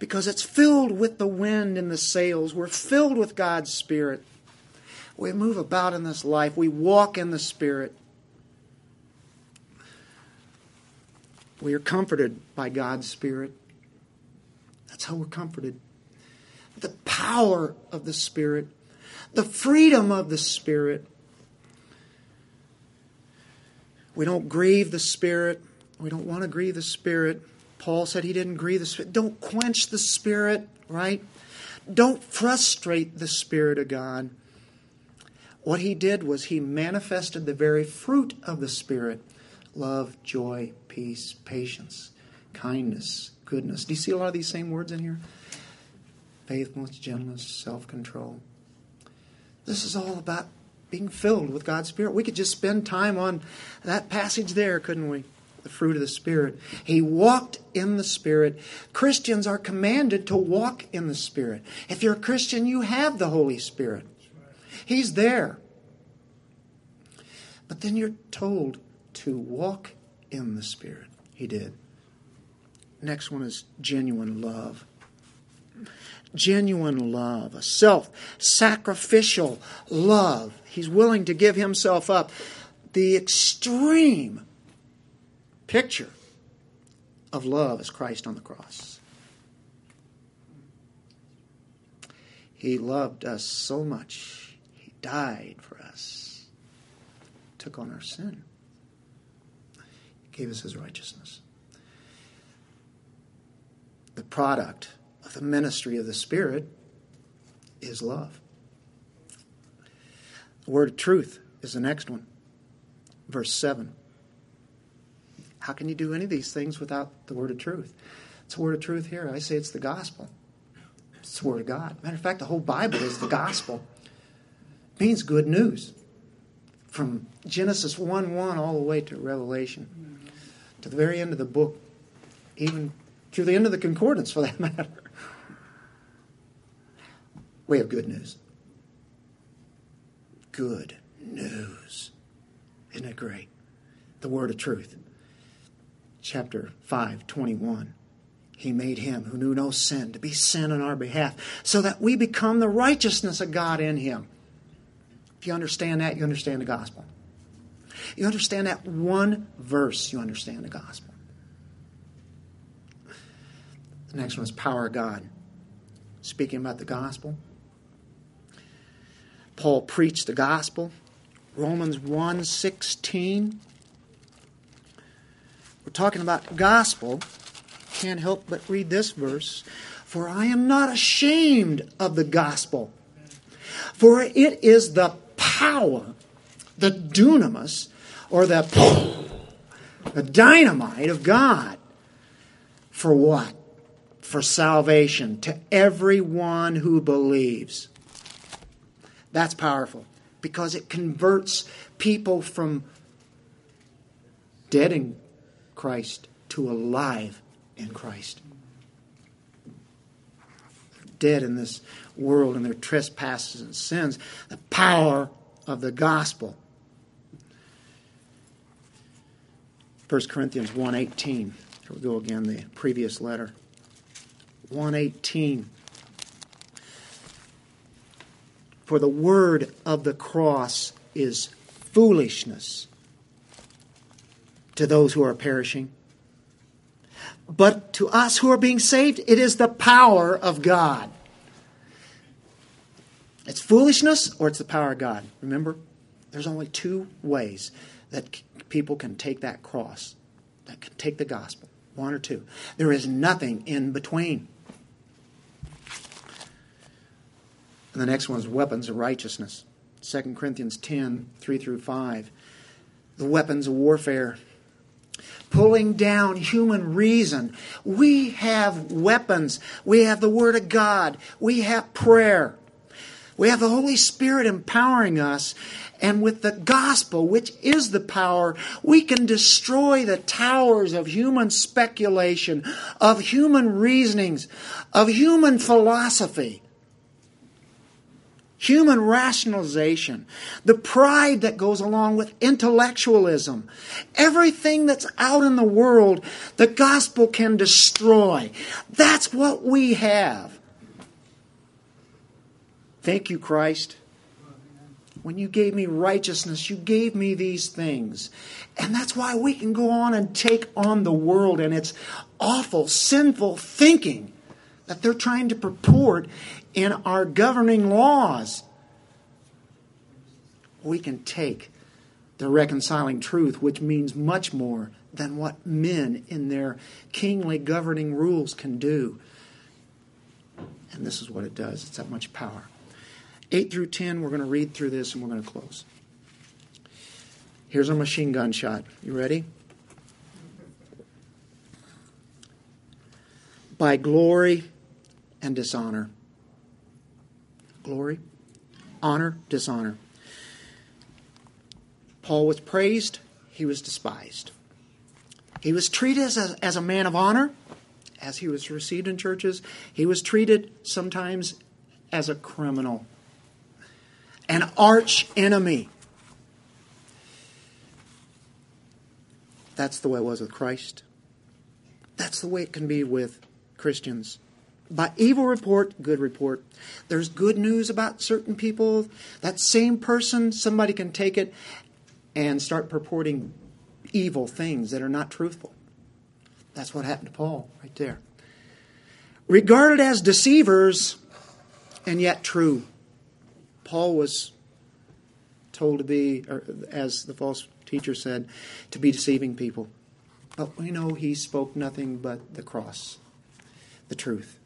because it's filled with the wind and the sails. We're filled with God's Spirit. We move about in this life. We walk in the Spirit. We are comforted by God's Spirit. That's how we're comforted. The power of the Spirit. The freedom of the Spirit. We don't grieve the Spirit. We don't want to grieve the Spirit. Paul said he didn't grieve the Spirit. Don't quench the Spirit, right? Don't frustrate the Spirit of God. What he did was he manifested the very fruit of the Spirit. Love, joy, peace, patience, kindness, goodness. Do you see a lot of these same words in here? Faithfulness, gentleness, self-control. This is all about being filled with God's Spirit. We could just spend time on that passage there, couldn't we? The fruit of the Spirit. He walked in the Spirit. Christians are commanded to walk in the Spirit. If you're a Christian, you have the Holy Spirit. He's there. But then you're told to walk in the Spirit. He did. Next one is genuine love. Genuine love, a self-sacrificial love. He's willing to give himself up. The extreme picture of love is Christ on the cross. He loved us so much. He died for us. Took on our sin. Gave us his righteousness. The product of the ministry of the Spirit is love. The word of truth is the next one. Verse seven. How can you do any of these things without the word of truth? It's the word of truth here. I say it's the gospel. It's the word of God. Matter of fact, the whole Bible is the gospel. It means good news. From Genesis one one all the way to Revelation. To the very end of the book. Even to the end of the concordance, for that matter. We have good news. Good news. Isn't it great? The word of truth. Chapter five twenty-one. He made him who knew no sin to be sin on our behalf, so that we become the righteousness of God in him. If you understand that, you understand the gospel. You understand that one verse, you understand the gospel. The next one is power of God. Speaking about the gospel, Paul preached the gospel. Romans one sixteen. We're talking about gospel. Can't help but read this verse. For I am not ashamed of the gospel. For it is the power, the dunamis, or the, the dynamite of God. For what? For salvation to everyone who believes. That's powerful because it converts people from dead in Christ to alive in Christ. They're dead in this world and their trespasses and sins. The power of the gospel. First Corinthians one eighteen. Here we go again, the previous letter. one eighteen. For the word of the cross is foolishness to those who are perishing. But to us who are being saved, it is the power of God. It's foolishness or it's the power of God. Remember, there's only two ways that c- people can take that cross, that can take the gospel. One or two. There is nothing in between. And the next one is weapons of righteousness. Second Corinthians ten, three through five. The weapons of warfare. Pulling down human reason. We have weapons. We have the Word of God. We have prayer. We have the Holy Spirit empowering us. And with the gospel, which is the power, we can destroy the towers of human speculation, of human reasonings, of human philosophy, human rationalization, the pride that goes along with intellectualism. Everything that's out in the world, the gospel can destroy. That's what we have. Thank you, Christ. When you gave me righteousness, you gave me these things. And that's why we can go on and take on the world and its awful, sinful thinking that they're trying to purport in our governing laws. We can take the reconciling truth, which means much more than what men in their kingly governing rules can do. And this is what it does. It's that much power. eight through ten, we're going to read through this and we're going to close. Here's our machine gun shot. You ready? By glory and dishonor. Glory, honor, dishonor. Paul was praised. He was despised. He was treated as a, as a man of honor. As he was received in churches, he was treated sometimes as a criminal. An arch enemy. That's the way it was with Christ. That's the way it can be with Christians. By evil report, good report. There's good news about certain people. That same person, somebody can take it and start purporting evil things that are not truthful. That's what happened to Paul right there. Regarded as deceivers and yet true. Paul was told to be, or as the false teacher said, to be deceiving people. But we know he spoke nothing but the cross, the truth.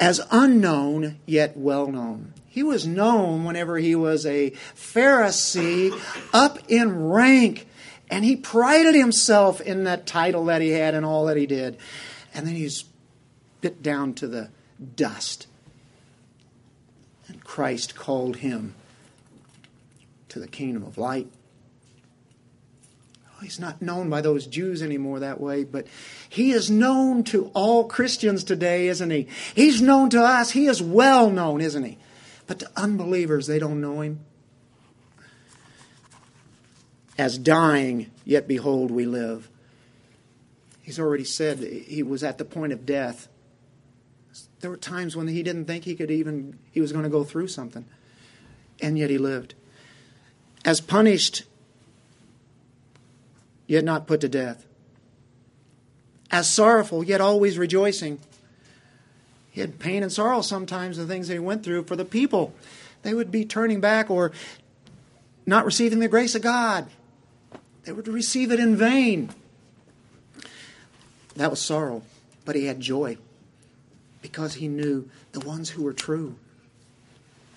As unknown, yet well known. He was known whenever he was a Pharisee up in rank. And he prided himself in that title that he had and all that he did. And then he's bit down to the dust. And Christ called him to the kingdom of light. Oh, he's not known by those Jews anymore that way, but he is known to all Christians today, isn't he? He's known to us. He is well known, isn't he? But to unbelievers, they don't know him. As dying, yet behold, we live. He's already said he was at the point of death. There were times when he didn't think he could even, he was going to go through something. And yet he lived. As punished, yet not put to death. As sorrowful, yet always rejoicing. He had pain and sorrow sometimes, the things that he went through for the people. They would be turning back or not receiving the grace of God. They would receive it in vain. That was sorrow, but he had joy. Because he knew the ones who were true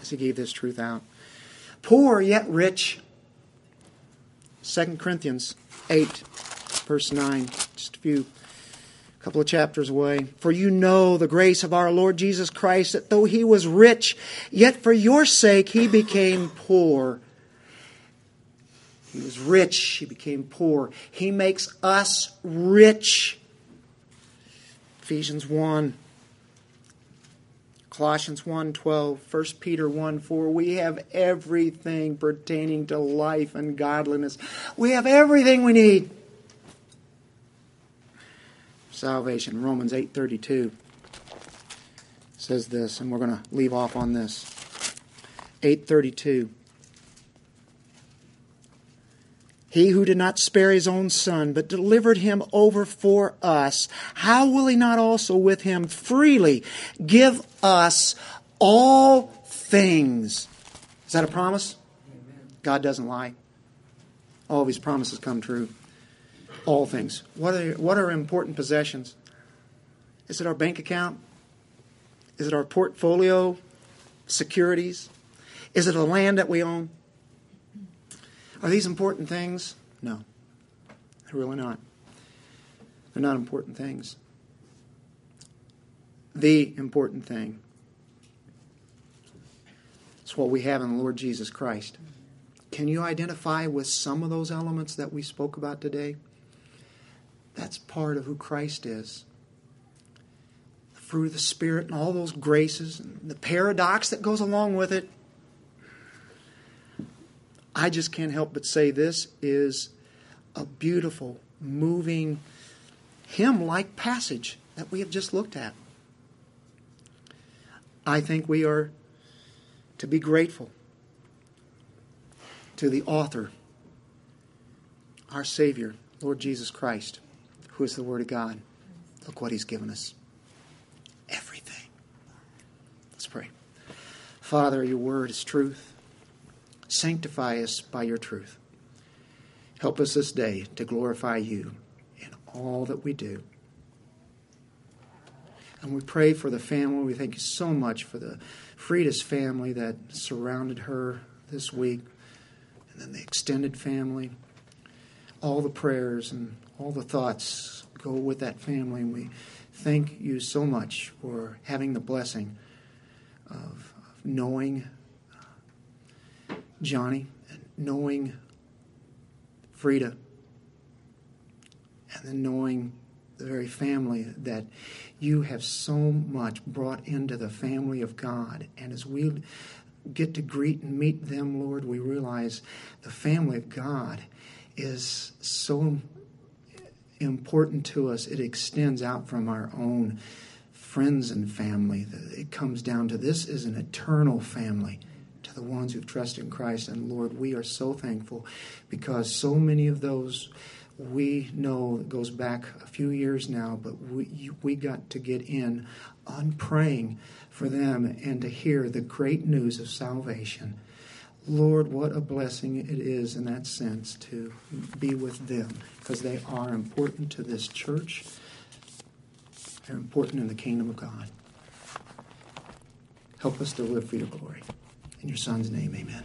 as he gave this truth out. Poor yet rich. Second Corinthians eight, verse nine. Just a few, a couple of chapters away. For you know the grace of our Lord Jesus Christ, that though he was rich, yet for your sake he became poor. He was rich, he became poor. He makes us rich. Ephesians one. Colossians one twelve, First Peter one four, we have everything pertaining to life and godliness. We have everything we need. Salvation, Romans eight thirty-two says this, and we're going to leave off on this. eight thirty-two. He who did not spare his own son, but delivered him over for us, how will he not also with him freely give us all things. Is that a promise? Amen. God doesn't lie. All of His promises come true. All things. What are what are important possessions? Is it our bank account? Is it our portfolio? Securities? Is it a land that we own? Are these important things? No. They're really not. They're not important things. The important thing is what we have in the Lord Jesus Christ. Can you identify with some of those elements that we spoke about today? That's part of who Christ is. The fruit of the Spirit and all those graces and the paradox that goes along with it. I just can't help but say this is a beautiful, moving, hymn-like passage that we have just looked at. I think we are to be grateful to the author, our Savior, Lord Jesus Christ, who is the Word of God. Look what He's given us. Everything. Let's pray. Father, Your Word is truth. Sanctify us by Your truth. Help us this day to glorify You in all that we do. And we pray for the family. We thank You so much for the Frida's family that surrounded her this week, and then the extended family. All the prayers and all the thoughts go with that family. And we thank You so much for having the blessing of knowing Johnny and knowing Frida and then knowing the very family that You have so much brought into the family of God. And as we get to greet and meet them, Lord, we realize the family of God is so important to us. It extends out from our own friends and family. It comes down to this is an eternal family to the ones who've trusted in Christ. And Lord, we are so thankful because so many of those we know it goes back a few years now, but we we got to get in on praying for them and to hear the great news of salvation. Lord, what a blessing it is in that sense to be with them because they are important to this church. They're important in the kingdom of God. Help us to live for Your glory. In Your Son's name, amen.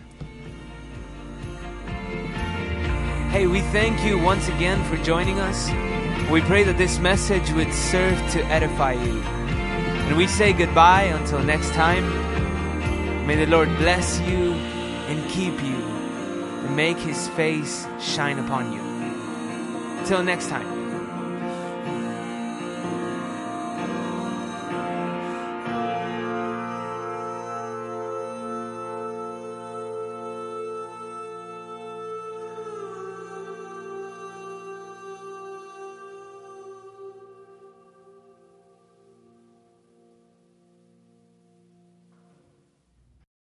Hey, we thank you once again for joining us. We pray that this message would serve to edify you. And we say goodbye until next time. May the Lord bless you and keep you and make His face shine upon you. Till next time.